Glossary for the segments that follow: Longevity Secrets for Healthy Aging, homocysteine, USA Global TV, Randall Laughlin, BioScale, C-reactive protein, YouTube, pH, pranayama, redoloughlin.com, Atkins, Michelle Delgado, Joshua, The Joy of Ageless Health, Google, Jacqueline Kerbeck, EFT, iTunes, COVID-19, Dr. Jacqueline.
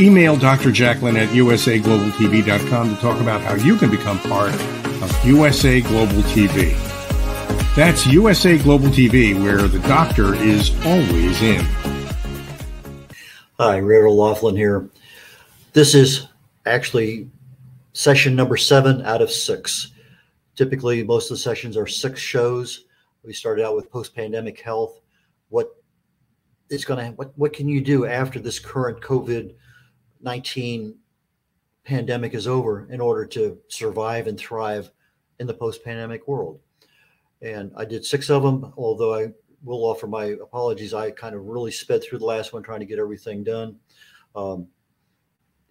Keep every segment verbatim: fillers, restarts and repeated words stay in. Email Doctor Jacqueline at U S A global T V dot com to talk about how you can become part of U S A Global T V. That's U S A Global T V, where the doctor is always in. Hi, Randall Laughlin here. This is actually session number seven out of six. Typically, most of the sessions are six shows. We started out with post-pandemic health. What is going to what what can you do after this current COVID nineteen pandemic is over in order to survive and thrive in the post-pandemic world? And I did six of them, although I will offer my apologies. I kind of really sped through the last one trying to get everything done. Um,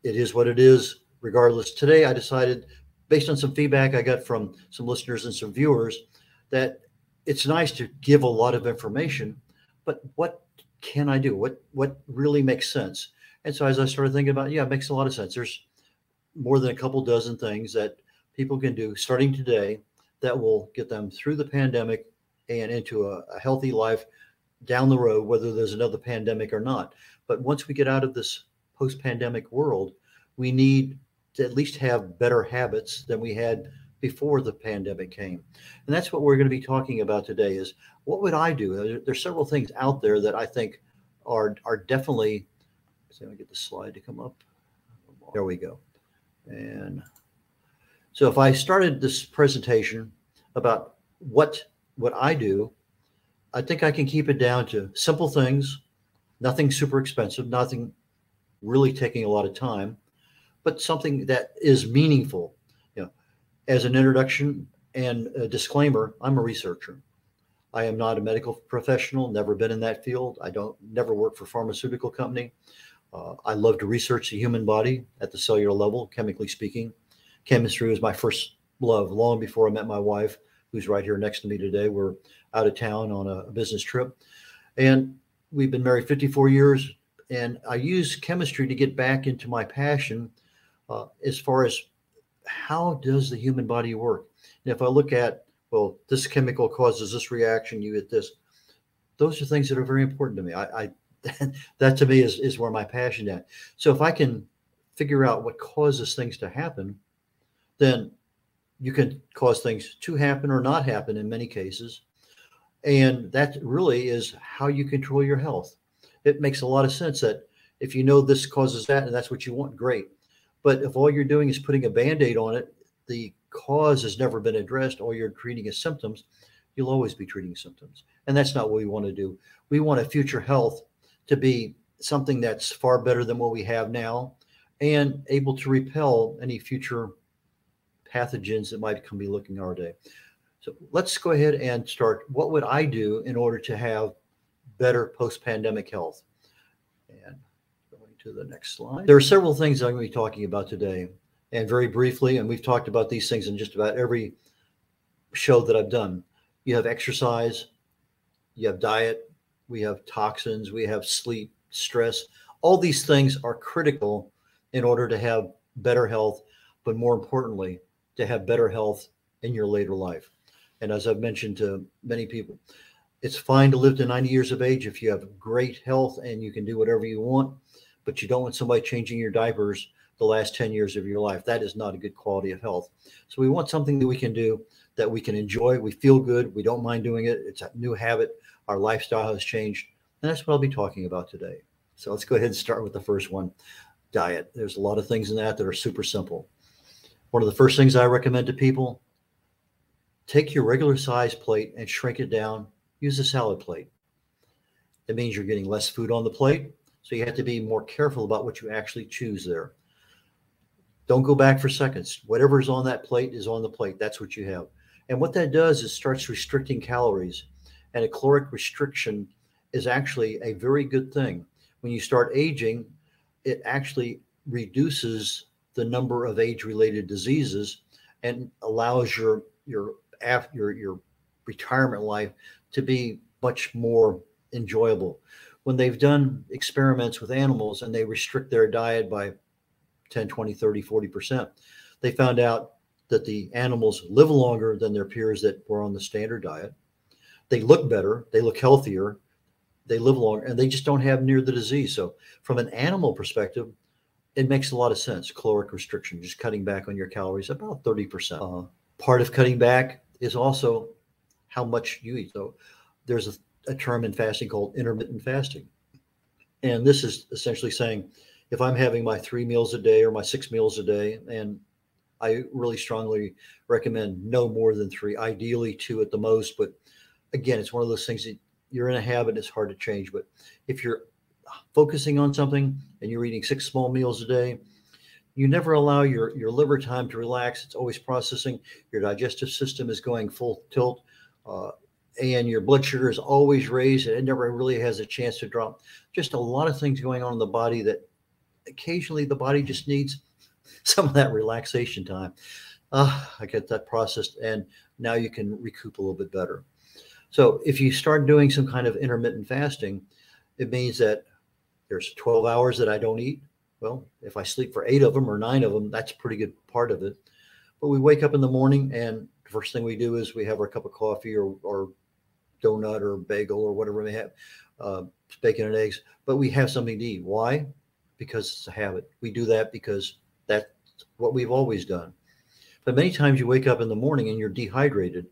it is what it is. Regardless, today I decided, based on some feedback I got from some listeners and some viewers, that it's nice to give a lot of information, but what can I do? What what really makes sense? And so as I started thinking about, yeah, it makes a lot of sense. There's more than a couple dozen things that people can do starting today that will get them through the pandemic and into a, a healthy life down the road, whether there's another pandemic or not. But once we get out of this post-pandemic world, we need to at least have better habits than we had before the pandemic came. And that's what we're going to be talking about today is, what would I do? There's several things out there that I think are, are definitely... So let me get the slide to come up. There we go. And so if I started this presentation about what what I do, I think I can keep it down to simple things, nothing super expensive, nothing really taking a lot of time, but something that is meaningful. You know, as an introduction and a disclaimer, I'm a researcher. I am not a medical professional, never been in that field. I don't never work for a pharmaceutical company. Uh, I love to research the human body at the cellular level, chemically speaking. Chemistry was my first love long before I met my wife, who's right here next to me today. We're out of town on a business trip. And we've been married fifty-four years. And I use chemistry to get back into my passion uh, as far as how does the human body work? And if I look at, well, this chemical causes this reaction, you get this. Those are things that are very important to me. I, I that to me is, is where my passion is at. So if I can figure out what causes things to happen, then you can cause things to happen or not happen in many cases. And that really is how you control your health. It makes a lot of sense that if you know this causes that and that's what you want, great. But if all you're doing is putting a Band-Aid on it, the cause has never been addressed, or you're treating as symptoms, you'll always be treating symptoms. And that's not what we want to do. We want a future health to be something that's far better than what we have now and able to repel any future pathogens that might come be looking our day. So let's go ahead and start. What would I do in order to have better post-pandemic health? And going to the next slide. There are several things I'm going to be talking about today. And very briefly, and we've talked about these things in just about every show that I've done. You have exercise, you have diet, we have toxins, we have sleep, stress. All these things are critical in order to have better health, but more importantly, to have better health in your later life. And as I've mentioned to many people, it's fine to live to ninety years of age if you have great health and you can do whatever you want, but you don't want somebody changing your diapers the last ten years of your life. That is not a good quality of health. So we want something that we can do, that we can enjoy. We feel good. We don't mind doing it. It's a new habit. Our lifestyle has changed. And that's what I'll be talking about today. So let's go ahead and start with the first one, diet. There's a lot of things in that that are super simple. One of the first things I recommend to people, take your regular size plate and shrink it down. Use a salad plate. It means you're getting less food on the plate. So you have to be more careful about what you actually choose there. Don't go back for seconds. Whatever's on that plate is on the plate. That's what you have. And what that does is starts restricting calories. And a caloric restriction is actually a very good thing. When you start aging, it actually reduces the number of age-related diseases and allows your your after your, your retirement life to be much more enjoyable. When they've done experiments with animals and they restrict their diet by ten, twenty, thirty, forty percent, they found out that the animals live longer than their peers that were on the standard diet. They look better, they look healthier, they live longer, and they just don't have near the disease. So from an animal perspective, it makes a lot of sense. Caloric restriction, just cutting back on your calories, about thirty percent. Uh, part of cutting back is also how much you eat. So there's a, a term in fasting called intermittent fasting. And this is essentially saying, if I'm having my three meals a day or my six meals a day, and I really strongly recommend no more than three, ideally two at the most. But again, it's one of those things that you're in a habit, it's hard to change. But if you're focusing on something and you're eating six small meals a day, you never allow your, your liver time to relax. It's always processing. Your digestive system is going full tilt, uh, and your blood sugar is always raised. And it never really has a chance to drop. Just a lot of things going on in the body that occasionally the body just needs some of that relaxation time. Uh, I get that processed, and now you can recoup a little bit better. So if you start doing some kind of intermittent fasting, it means that there's twelve hours that I don't eat. Well, if I sleep for eight of them or nine of them, that's a pretty good part of it. But we wake up in the morning, and the first thing we do is we have our cup of coffee or, or donut or bagel or whatever we have, uh, bacon and eggs, but we have something to eat. Why? Because it's a habit. We do that because that's what we've always done. But many times you wake up in the morning and you're dehydrated,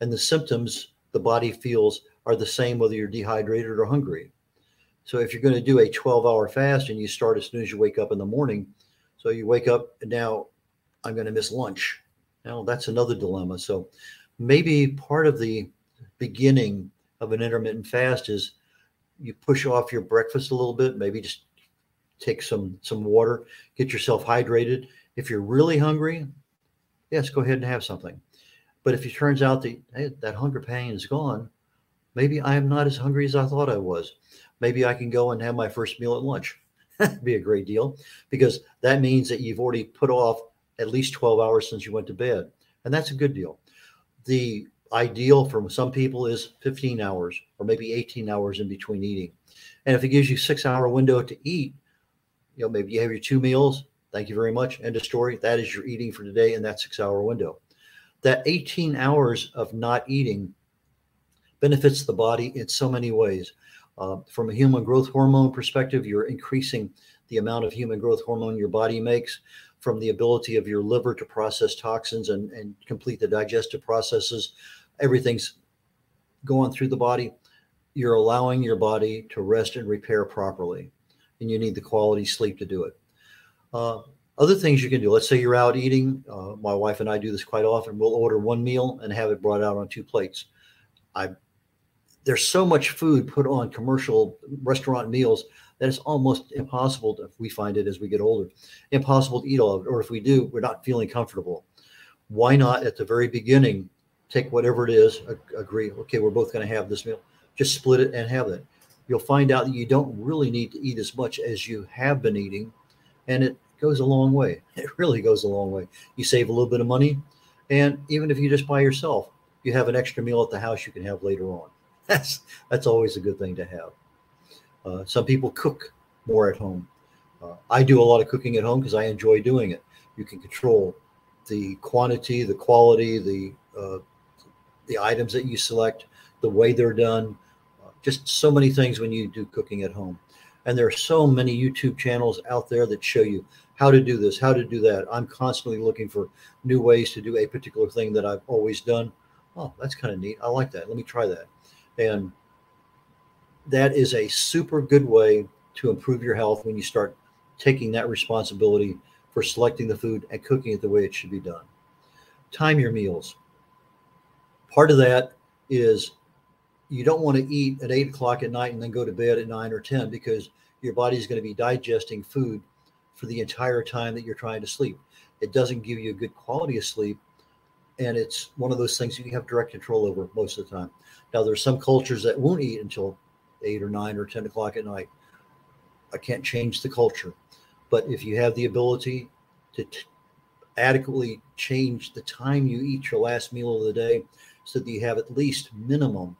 and the symptoms the body feels are the same whether you're dehydrated or hungry. So if you're going to do a twelve hour fast and you start as soon as you wake up in the morning, so you wake up and now I'm going to miss lunch. Now that's another dilemma. So maybe part of the beginning of an intermittent fast is you push off your breakfast a little bit, maybe just take some, some water, get yourself hydrated. If you're really hungry, yes, go ahead and have something. But if it turns out that hey, that hunger pain is gone, maybe I am not as hungry as I thought I was. Maybe I can go and have my first meal at lunch. That'd be a great deal, because that means that you've already put off at least twelve hours since you went to bed. And that's a good deal. The ideal for some people is fifteen hours or maybe eighteen hours in between eating. And if it gives you a six hour window to eat, you know, maybe you have your two meals. Thank you very much. End of story. That is your eating for today in that six hour window. That eighteen hours of not eating benefits the body in so many ways. Uh, from a human growth hormone perspective, you're increasing the amount of human growth hormone your body makes, from the ability of your liver to process toxins and, and complete the digestive processes. Everything's going through the body. You're allowing your body to rest and repair properly, and you need the quality sleep to do it. Uh, Other things you can do, let's say you're out eating. Uh, my wife and I do this quite often. We'll order one meal and have it brought out on two plates. I, there's so much food put on commercial restaurant meals that it's almost impossible to, if we find it as we get older, impossible to eat all of it. Or if we do, we're not feeling comfortable. Why not at the very beginning, take whatever it is, a- agree, okay, we're both going to have this meal. Just split it and have it. You'll find out that you don't really need to eat as much as you have been eating, and it goes a long way. It really goes a long way. You save a little bit of money. And even if you just buy yourself, you have an extra meal at the house you can have later on. That's, that's always a good thing to have. Uh, some people cook more at home. Uh, I do a lot of cooking at home because I enjoy doing it. You can control the quantity, the quality, the, uh, the items that you select, the way they're done, uh, just so many things when you do cooking at home. And there are so many YouTube channels out there that show you how to do this, how to do that. I'm constantly looking for new ways to do a particular thing that I've always done. Oh, that's kind of neat. I like that. Let me try that. And that is a super good way to improve your health when you start taking that responsibility for selecting the food and cooking it the way it should be done. Time your meals. Part of that is you don't want to eat at eight o'clock at night and then go to bed at nine or ten, because your body is going to be digesting food for the entire time that you're trying to sleep. It doesn't give you a good quality of sleep. And it's one of those things that you have direct control over most of the time. Now, there's some cultures that won't eat until eight or nine or ten o'clock at night. I can't change the culture. But if you have the ability to t- adequately change the time you eat your last meal of the day so that you have at least minimum,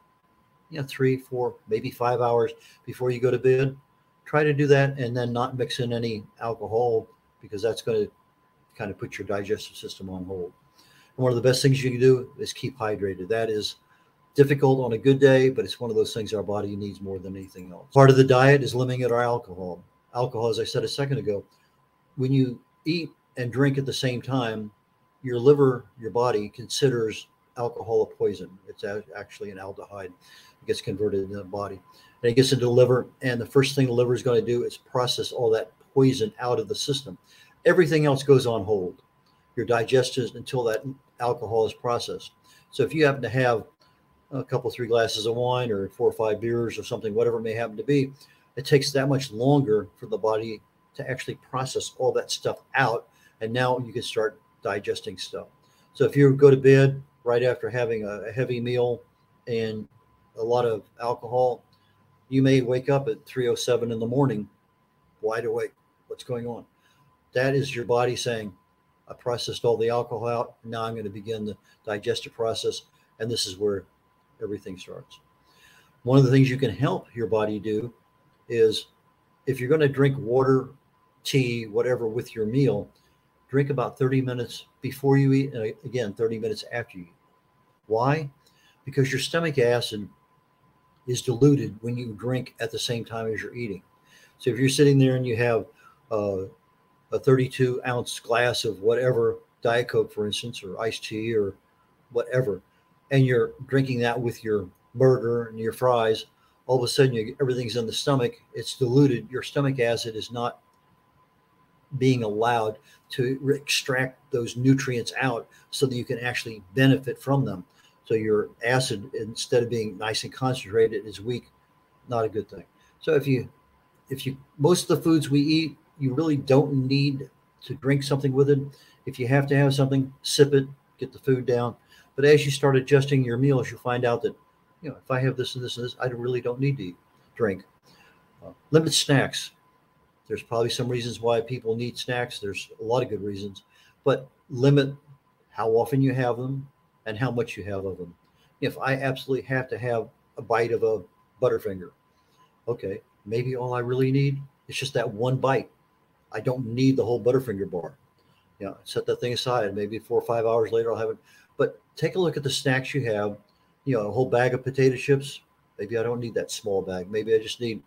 you know, three, four, maybe five hours before you go to bed. Try to do that and then not mix in any alcohol, because that's going to kind of put your digestive system on hold. And one of the best things you can do is keep hydrated. That is difficult on a good day, but it's one of those things our body needs more than anything else. Part of the diet is limiting our alcohol. Alcohol, as I said a second ago, when you eat and drink at the same time, your liver, your body considers alcohol a poison. It's actually an aldehyde. It gets converted into the body and it gets into the liver. And the first thing the liver is going to do is process all that poison out of the system. Everything else goes on hold. Your digestion until that alcohol is processed. So if you happen to have a couple, three glasses of wine or four or five beers or something, whatever it may happen to be, it takes that much longer for the body to actually process all that stuff out. And now you can start digesting stuff. So if you go to bed right after having a heavy meal and a lot of alcohol, you may wake up at three oh seven in the morning, wide awake. What's going on? That is your body saying, I processed all the alcohol out. Now I'm going to begin the digestive process. And this is where everything starts. One of the things you can help your body do is, if you're going to drink water, tea, whatever with your meal, drink about thirty minutes before you eat. And again, thirty minutes after you eat. Why? Because your stomach acid is diluted when you drink at the same time as you're eating. So if you're sitting there and you have uh, a thirty-two ounce glass of whatever, Diet Coke, for instance, or iced tea or whatever, and you're drinking that with your burger and your fries, all of a sudden you, everything's in the stomach. It's diluted. Your stomach acid is not being allowed to extract those nutrients out so that you can actually benefit from them. So your acid, instead of being nice and concentrated, is weak. Not a good thing. So if you, if you, most of the foods we eat, you really don't need to drink something with it. If you have to have something, sip it, get the food down. But as you start adjusting your meals, you find out that, you know, if I have this and this and this, I really don't need to drink. Uh, limit snacks. There's probably some reasons why people need snacks. There's a lot of good reasons, but limit how often you have them and how much you have of them. If I absolutely have to have a bite of a Butterfinger, okay, maybe all I really need is just that one bite. I don't need the whole Butterfinger bar. You know, set that thing aside. Maybe four or five hours later, I'll have it. But take a look at the snacks you have. You know, a whole bag of potato chips. Maybe I don't need that small bag. Maybe I just need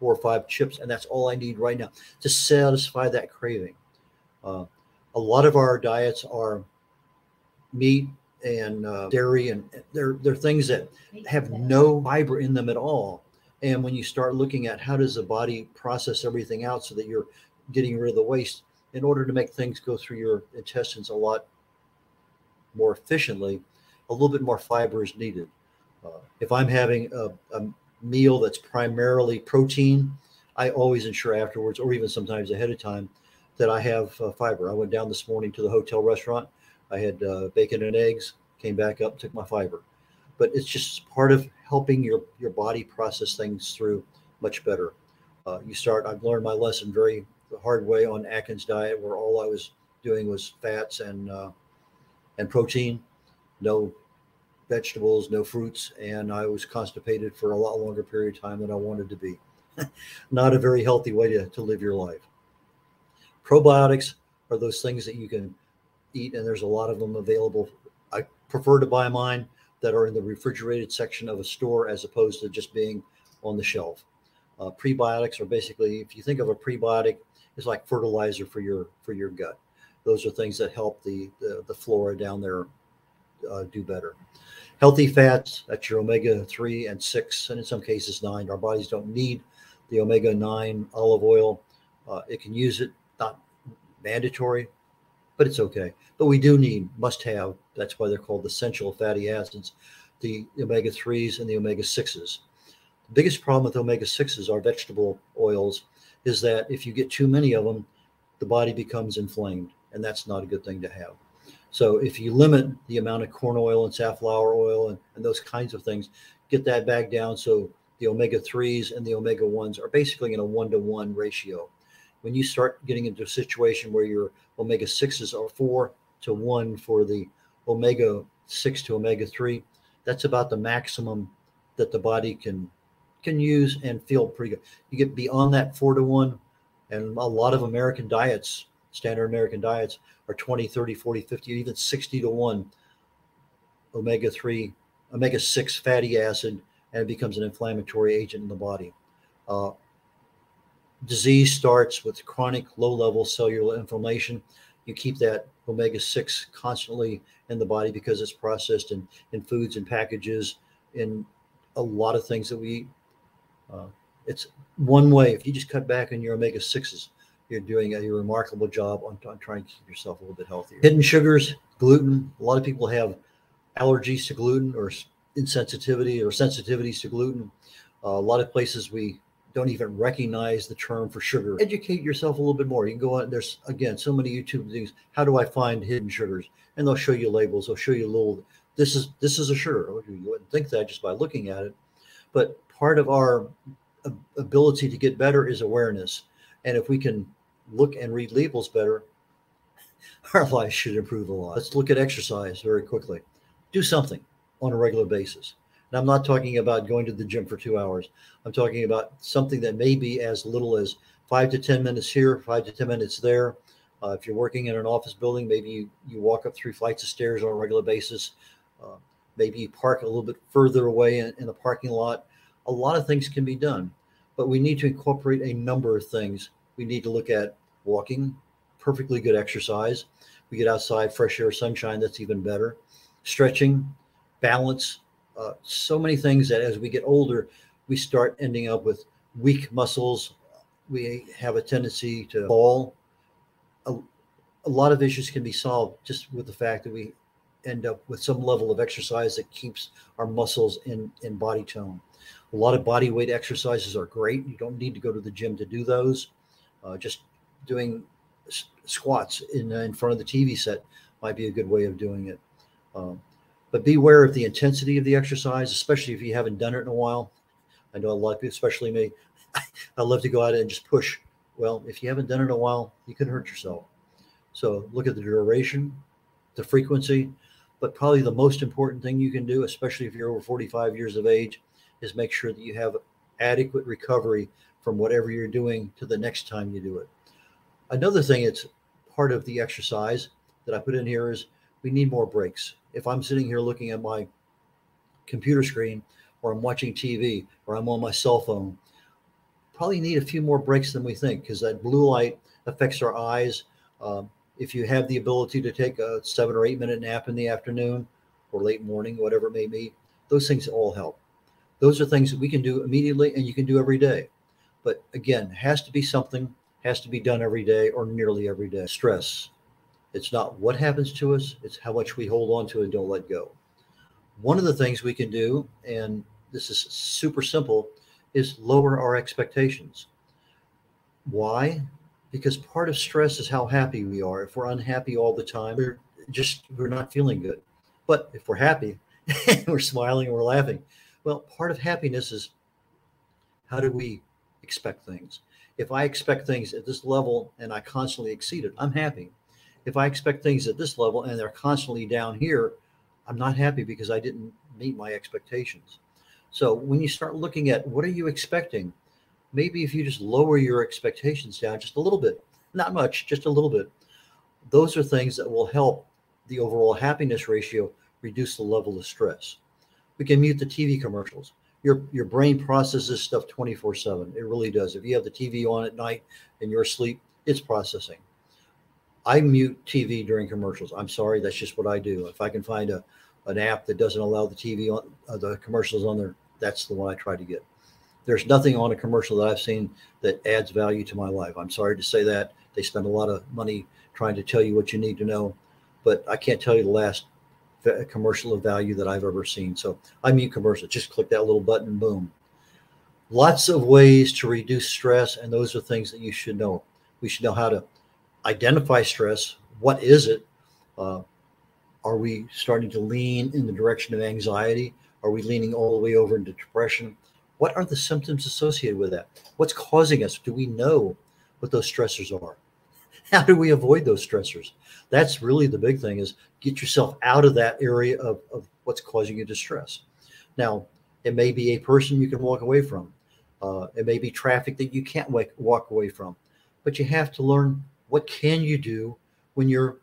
four or five chips, and that's all I need right now to satisfy that craving. Uh, a lot of our diets are meat and uh, dairy, and they're they're things that have no fiber in them at all. And when you start looking at how does the body process everything out so that you're getting rid of the waste in order to make things go through your intestines a lot more efficiently, a little bit more fiber is needed. Uh, if I'm having a, a meal that's primarily protein, I always ensure afterwards, or even sometimes ahead of time, that I have uh, fiber. I went down this morning to the hotel restaurant. I had uh, bacon and eggs, came back up, took my fiber. But it's just part of helping your, your body process things through much better. Uh, you start, I've learned my lesson very the hard way on Atkins diet, where all I was doing was fats and uh, and protein, no vegetables, no fruits, and I was constipated for a lot longer period of time than I wanted to be. Not a very healthy way to, to live your life. Probiotics are those things that you can eat, and there's a lot of them available. I prefer to buy mine that are in the refrigerated section of a store as opposed to just being on the shelf. Uh, prebiotics are basically, if you think of a prebiotic, it's like fertilizer for your for your gut. Those are things that help the the, the flora down there uh, do better. Healthy fats, that's your omega three and six, and in some cases nine. Our bodies don't need the omega nine olive oil. Uh, it can use it, not mandatory, but it's okay. But we do need, must have, that's why they're called essential fatty acids, the omega threes and the omega sixes. The biggest problem with omega sixes, our vegetable oils, is that if you get too many of them, the body becomes inflamed, and that's not a good thing to have. So if you limit the amount of corn oil and safflower oil and, and those kinds of things, get that back down so the omega threes and the omega ones are basically in a one-to-one ratio. When you start getting into a situation where you're omega sixes are four to one for the omega six to omega three. That's about the maximum that the body can can use and feel pretty good. You get beyond that four to one, and a lot of American diets, standard American diets, are twenty, thirty, forty, fifty, even sixty to one omega three, omega six fatty acid, and it becomes an inflammatory agent in the body. Uh, disease starts with chronic low-level cellular inflammation. You keep that omega six constantly in the body because it's processed in, in foods and packages and a lot of things that we eat. Uh, it's one way. If you just cut back on your omega sixes, you're doing a, a remarkable job on, on trying to keep yourself a little bit healthier. Hidden sugars, gluten. A lot of people have allergies to gluten or insensitivity or sensitivities to gluten. Uh, a lot of places we don't even recognize the term for sugar. Educate yourself a little bit more. You can go on. There's, again, so many YouTube things. How do I find hidden sugars? And they'll show you labels. They'll show you a little, this is, this is a sugar. You wouldn't think that just by looking at it. But part of our ability to get better is awareness. And if we can look and read labels better, our lives should improve a lot. Let's look at exercise very quickly. Do something on a regular basis. And I'm not talking about going to the gym for two hours. I'm talking about something that may be as little as five to ten minutes here, five to ten minutes there. Uh, if you're working in an office building, maybe you, you walk up three flights of stairs on a regular basis. Uh, maybe you park a little bit further away in, in the parking lot. A lot of things can be done, but we need to incorporate a number of things. We need to look at walking, perfectly good exercise. We get outside, fresh air, sunshine, that's even better. Stretching, balance. Uh, so many things that as we get older, we start ending up with weak muscles. We have a tendency to fall. A, a lot of issues can be solved just with the fact that we end up with some level of exercise that keeps our muscles in, in body tone. A lot of body weight exercises are great. You don't need to go to the gym to do those. Uh, just doing s- squats in, in front of the T V set might be a good way of doing it. Um, But beware of the intensity of the exercise, especially if you haven't done it in a while. I know a lot of people, especially me, I love to go out and just push. Well, if you haven't done it in a while, you can hurt yourself. So look at the duration, the frequency, but probably the most important thing you can do, especially if you're over forty-five years of age, is make sure that you have adequate recovery from whatever you're doing to the next time you do it. Another thing that's part of the exercise that I put in here is we need more breaks. If I'm sitting here looking at my computer screen, or I'm watching T V, or I'm on my cell phone, probably need a few more breaks than we think, because that blue light affects our eyes. Uh, if you have the ability to take a seven or eight minute nap in the afternoon or late morning, whatever it may be, those things all help. Those are things that we can do immediately and you can do every day. But again, has to be something, has to be done every day or nearly every day. Stress. It's not what happens to us, it's how much we hold on to and don't let go. One of the things we can do, and this is super simple, is lower our expectations. Why? Because part of stress is how happy we are. If we're unhappy all the time, we're just, we're not feeling good. But if we're happy, we're smiling and we're laughing. Well, part of happiness is how do we expect things? If I expect things at this level and I constantly exceed it, I'm happy. If I expect things at this level and they're constantly down here, I'm not happy because I didn't meet my expectations. So when you start looking at what are you expecting, maybe if you just lower your expectations down just a little bit, not much, just a little bit, those are things that will help the overall happiness ratio reduce the level of stress. We can mute the T V commercials. Your, your brain processes stuff twenty-four seven. It really does. If you have the T V on at night and you're asleep, it's processing. I mute T V during commercials. I'm sorry, that's just what I do. If I can find a an app that doesn't allow the T V on uh, the commercials on there, that's the one I try to get. There's nothing on a commercial that I've seen that adds value to my life. I'm sorry to say that. They spend a lot of money trying to tell you what you need to know, but I can't tell you the last commercial of value that I've ever seen. So I mute commercials. Just click that little button, boom. Lots of ways to reduce stress, and those are things that you should know. We should know how to identify stress. What is it? Uh, are we starting to lean in the direction of anxiety? Are we leaning all the way over into depression? What are the symptoms associated with that? What's causing us? Do we know what those stressors are? How do we avoid those stressors? That's really the big thing, is get yourself out of that area of, of what's causing you distress. Now, it may be a person you can walk away from. Uh, it may be traffic that you can't w- walk away from, but you have to learn, what can you do when you're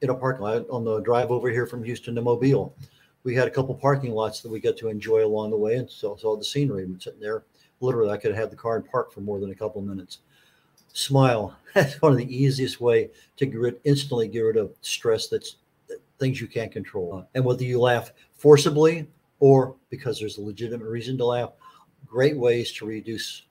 in a parking lot? On the drive over here from Houston to Mobile, we had a couple parking lots that we got to enjoy along the way, and so saw the scenery. I'm sitting there, literally, I could have had the car and parked for more than a couple minutes. Smile. That's one of the easiest way to get rid, instantly get rid of stress. That's that, things you can't control. And whether you laugh forcibly or because there's a legitimate reason to laugh, great ways to reduce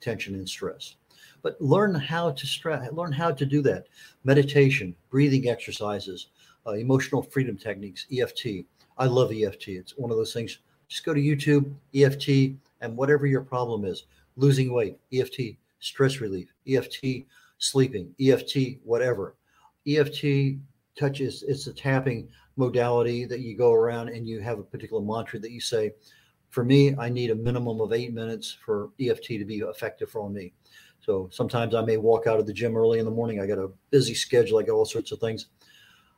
tension and stress. But learn how to stress. Learn how to do that. Meditation, breathing exercises, uh, emotional freedom techniques, E F T. I love E F T. It's one of those things. Just go to YouTube, E F T, and whatever your problem is, losing weight, E F T, stress relief, E F T, sleeping, E F T, whatever. E F T touches, it's a tapping modality that you go around and you have a particular mantra that you say. For me, I need a minimum of eight minutes for E F T to be effective for me. So sometimes I may walk out of the gym early in the morning. I got a busy schedule. I got all sorts of things.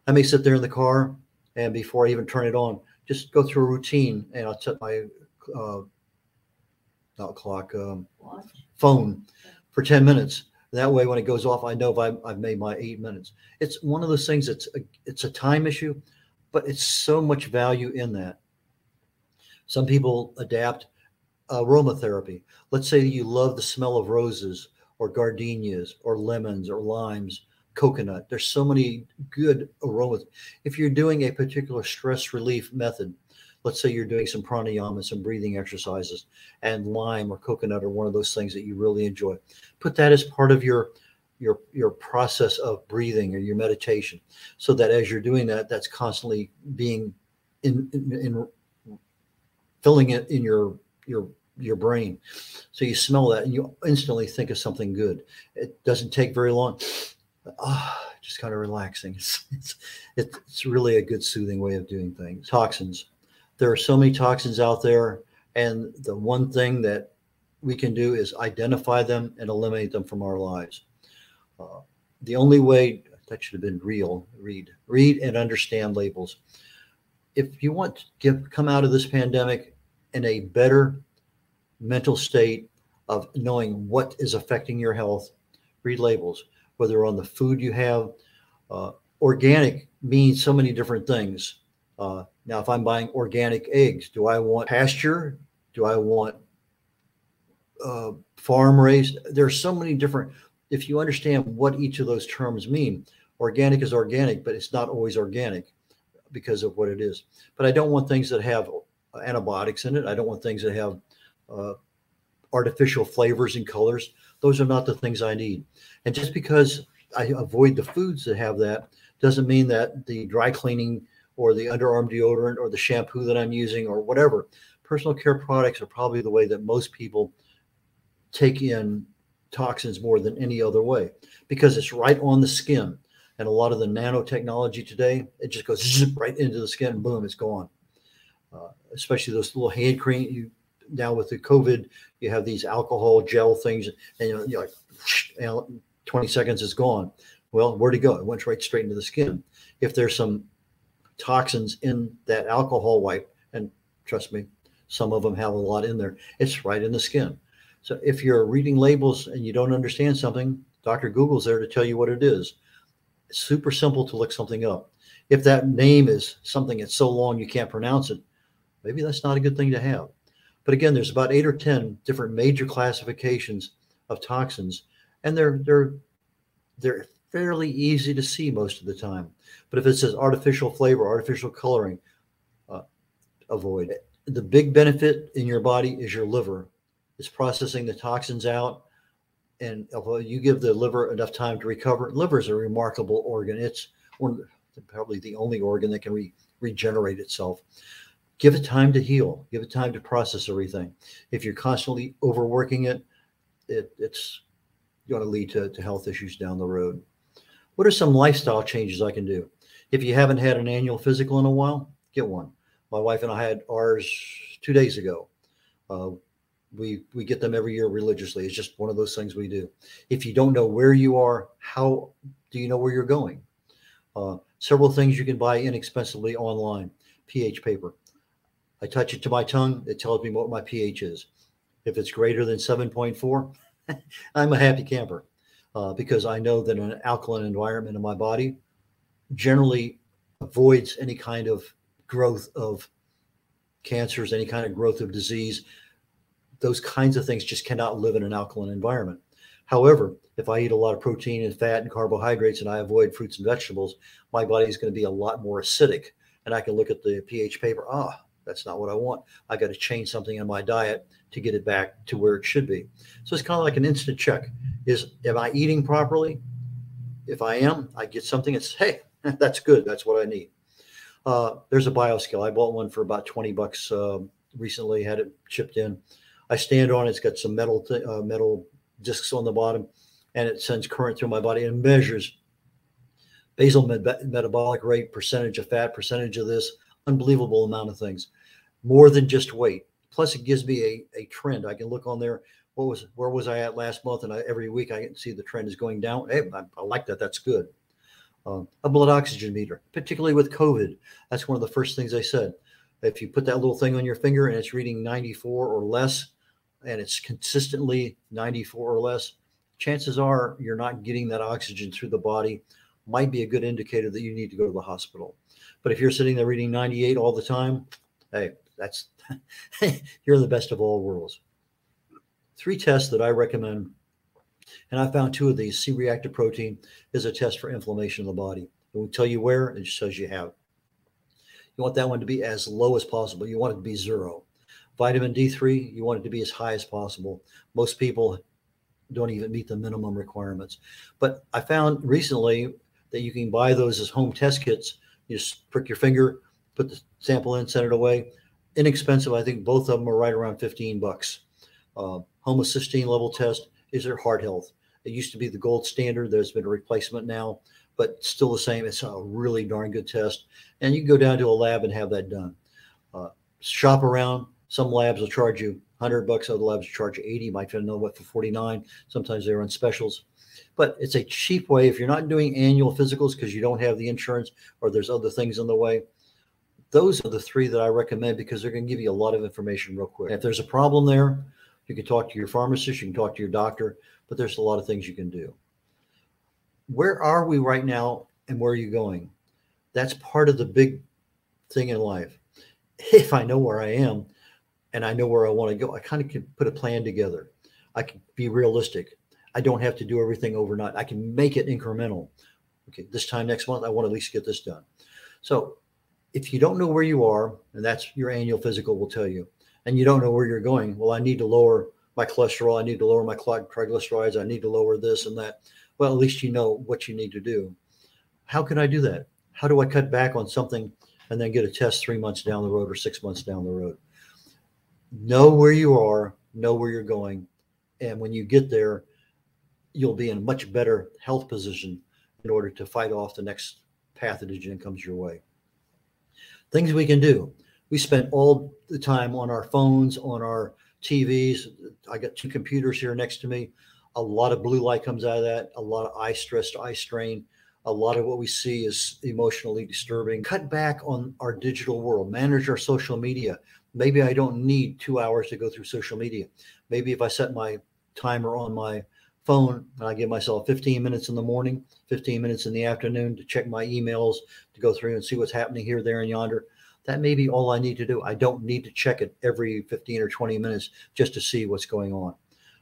I may sit there in the car, and before I even turn it on, just go through a routine, and I'll set my uh, not clock, um, phone for ten minutes. That way, when it goes off, I know if I've, I've made my eight minutes. It's one of those things that's a, it's a time issue, but it's so much value in that. Some people adapt aromatherapy. Let's say you love the smell of roses or gardenias or lemons or limes, coconut. There's so many good aromas. If you're doing a particular stress relief method, let's say you're doing some pranayama, some breathing exercises, and lime or coconut are one of those things that you really enjoy. Put that as part of your your your process of breathing or your meditation, so that as you're doing that, that's constantly being in in, in filling it in your your your brain. So you smell that and you instantly think of something good. It doesn't take very long. Ah, oh, just kind of relaxing. It's, it's, it's really a good soothing way of doing things. Toxins. There are so many toxins out there. And the one thing that we can do is identify them and eliminate them from our lives. Uh, the only way, that should have been real, read, read and understand labels. If you want to give, come out of this pandemic in a better mental state of knowing what is affecting your health, read labels. Whether on the food you have, uh, organic means so many different things. Uh, now, if I'm buying organic eggs, do I want pasture? Do I want uh, farm raised? There's so many different, if you understand what each of those terms mean, organic is organic, but it's not always organic because of what it is. But I don't want things that have antibiotics in it. I don't want things that have uh, artificial flavors and colors. Those are not the things I need. And just because I avoid the foods that have that doesn't mean that the dry cleaning or the underarm deodorant or the shampoo that I'm using or whatever. Personal care products are probably the way that most people take in toxins more than any other way, because it's right on the skin. And a lot of the nanotechnology today, it just goes zip right into the skin and boom, it's gone. Uh, especially those little hand cream. You, now with the COVID, you have these alcohol gel things, and you know, you're like, and twenty seconds is gone. Well, where'd it go? It went right straight into the skin. If there's some toxins in that alcohol wipe, and trust me, some of them have a lot in there, it's right in the skin. So if you're reading labels and you don't understand something, Doctor Google's there to tell you what it is. It's super simple to look something up. If that name is something that's so long you can't pronounce it, maybe that's not a good thing to have. But again, there's about eight or ten different major classifications of toxins, and they're they're they're fairly easy to see most of the time. But if it says artificial flavor, artificial coloring, uh, avoid it. The big benefit in your body is your liver. It's processing the toxins out, and if you give the liver enough time to recover. Liver is a remarkable organ. It's one, probably the only organ that can re- regenerate itself. Give it time to heal. Give it time to process everything. If you're constantly overworking it, it it's going to lead to, to health issues down the road. What are some lifestyle changes I can do? If you haven't had an annual physical in a while, get one. My wife and I had ours two days ago. Uh, We, we get them every year religiously. It's just one of those things we do. If you don't know where you are, how do you know where you're going? Uh, several things you can buy inexpensively online. pH paper. I touch it to my tongue. It tells me what my pH is. If it's greater than seven point four, I'm a happy camper uh, because I know that an alkaline environment in my body generally avoids any kind of growth of cancers, any kind of growth of disease. Those kinds of things just cannot live in an alkaline environment. However, if I eat a lot of protein and fat and carbohydrates and I avoid fruits and vegetables, my body is going to be a lot more acidic. And I can look at the pH paper. Ah, that's not what I want. I got to change something in my diet to get it back to where it should be. So it's kind of like an instant check. Is, am I eating properly? If I am, I get something and say, hey, that's good. That's what I need. Uh, there's a BioScale. I bought one for about twenty bucks uh, recently, had it shipped in. I stand on it. It's got some metal th- uh, metal discs on the bottom, and it sends current through my body and measures basal met- metabolic rate, percentage of fat, percentage of this, unbelievable amount of things, more than just weight. Plus, it gives me a, a trend. I can look on there. What was where was I at last month? And I, every week I can see the trend is going down. Hey, I, I like that. That's good. Um, a blood oxygen meter, particularly with COVID. That's one of the first things I said. If you put that little thing on your finger and it's reading ninety-four or less, and it's consistently ninety-four or less, chances are you're not getting that oxygen through the body. Might be a good indicator that you need to go to the hospital. But if you're sitting there reading ninety-eight all the time, hey, that's you're in the best of all worlds. Three tests that I recommend, and I found two of these. C-reactive protein is a test for inflammation in the body. It will tell you where, it just says you have. You want that one to be as low as possible. You want it to be zero. Vitamin D three, you want it to be as high as possible. Most people don't even meet the minimum requirements. But I found recently that you can buy those as home test kits. You just prick your finger, put the sample in, send it away. Inexpensive. I think both of them are right around fifteen bucks. Uh, homocysteine level test is their heart health. It used to be the gold standard. There's been a replacement now, but still the same. It's a really darn good test. And you can go down to a lab and have that done. Uh, shop around. Some labs will charge you one hundred bucks. Other labs will charge you eighty. You might find another one for forty-nine. Sometimes they're on specials. But it's a cheap way. If you're not doing annual physicals because you don't have the insurance or there's other things in the way, those are the three that I recommend because they're going to give you a lot of information real quick. If there's a problem there, you can talk to your pharmacist. You can talk to your doctor. But there's a lot of things you can do. Where are we right now and where are you going? That's part of the big thing in life. If I know where I am, and I know where I want to go, I kind of can put a plan together. I can be realistic. I don't have to do everything overnight. I can make it incremental. Okay, this time next month, I want to at least get this done. So if you don't know where you are, and that's your annual physical will tell you, and you don't know where you're going, well, I need to lower my cholesterol. I need to lower my triglycerides. I need to lower this and that. Well, at least you know what you need to do. How can I do that? How do I cut back on something and then get a test three months down the road or six months down the road? Know where you are, know where you're going. And when you get there, you'll be in a much better health position in order to fight off the next pathogen that comes your way. Things we can do. We spend all the time on our phones, on our T Vs. I got two computers here next to me. A lot of blue light comes out of that. A lot of eye stress, eye strain. A lot of what we see is emotionally disturbing. Cut back on our digital world. Manage our social media. Maybe I don't need two hours to go through social media. Maybe if I set my timer on my phone and I give myself fifteen minutes in the morning, fifteen minutes in the afternoon to check my emails, to go through and see what's happening here, there, and yonder, that may be all I need to do. I don't need to check it every fifteen or twenty minutes just to see what's going on.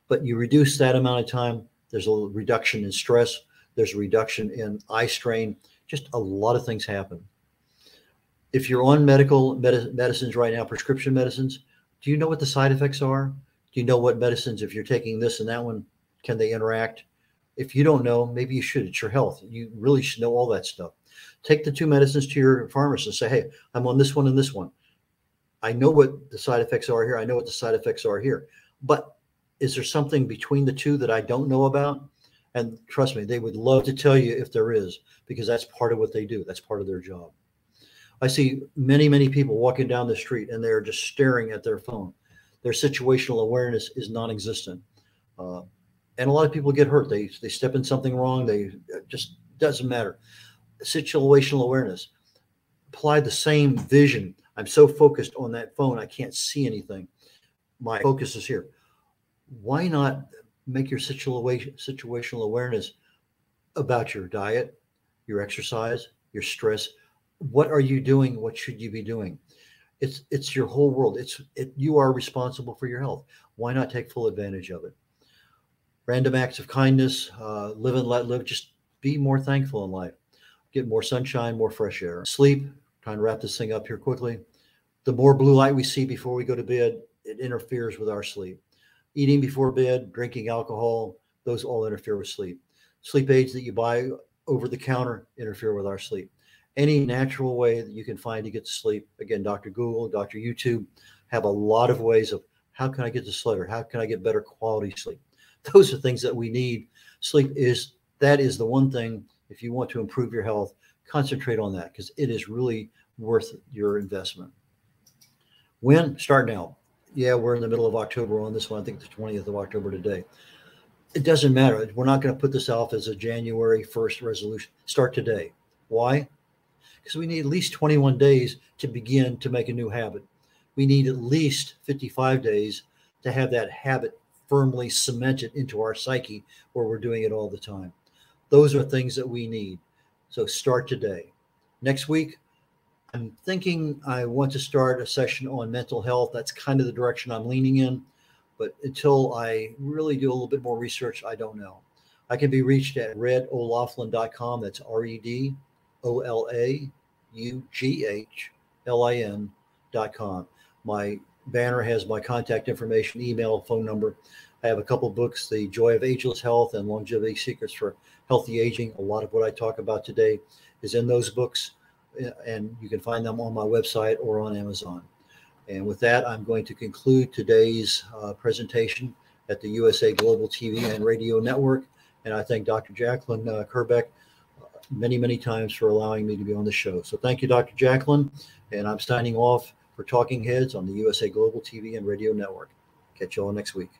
But you reduce that amount of time. There's a reduction in stress. There's a reduction in eye strain. Just a lot of things happen. If you're on medical med- medicines right now, prescription medicines, do you know what the side effects are? Do you know what medicines, if you're taking this and that one, can they interact? If you don't know, maybe you should. It's your health. You really should know all that stuff. Take the two medicines to your pharmacist and say, hey, I'm on this one and this one. I know what the side effects are here. I know what the side effects are here. But is there something between the two that I don't know about? And trust me, they would love to tell you if there is, because that's part of what they do. That's part of their job. I see many, many people walking down the street and they're just staring at their phone. their situational awareness is non-existent. Uh, and a lot of people get hurt. They, they step in something wrong. They it just doesn't matter. Situational awareness. Apply the same vision. I'm so focused on that phone, I can't see anything. My focus is here. Why not make your situation situational awareness about your diet, your exercise, your stress? What are you doing? What should you be doing? It's it's your whole world. It's it, you are responsible for your health. Why not take full advantage of it? Random acts of kindness, uh, live and let live. Just be more thankful in life. Get more sunshine, more fresh air. Sleep. Trying to wrap this thing up here quickly. The more blue light we see before we go to bed, it interferes with our sleep. Eating before bed, drinking alcohol, those all interfere with sleep. Sleep aids that you buy over the counter interfere with our sleep. Any natural way that you can find to get to sleep. Again, Doctor Google, Doctor YouTube have a lot of ways of how can I get to sleep or how can I get better quality sleep? Those are things that we need. Sleep is, that is the one thing, if you want to improve your health, concentrate on that because it is really worth your investment. When? Start now. Yeah, we're in the middle of October on this one. I think the twentieth of October today. It doesn't matter. We're not going to put this off as a January first resolution. Start today. Why? Because we need at least twenty-one days to begin to make a new habit. We need at least fifty-five days to have that habit firmly cemented into our psyche where we're doing it all the time. Those are things that we need. So start today. Next week, I'm thinking I want to start a session on mental health. That's kind of the direction I'm leaning in. But until I really do a little bit more research, I don't know. I can be reached at red olaughlin dot com. That's R E D O L A U G H L I N dot com. My banner has my contact information, email, phone number. I have a couple books, The Joy of Ageless Health and Longevity Secrets for Healthy Aging. A lot of what I talk about today is in those books, and you can find them on my website or on Amazon. And with that, I'm going to conclude today's uh, presentation at the U S A Global T V and Radio Network. And I thank Doctor Jacqueline uh, Kerbeck uh, many, many times for allowing me to be on the show. So thank you, Doctor Jacqueline. And I'm signing off for Talking Heads on the U S A Global T V and Radio Network. Catch you all next week.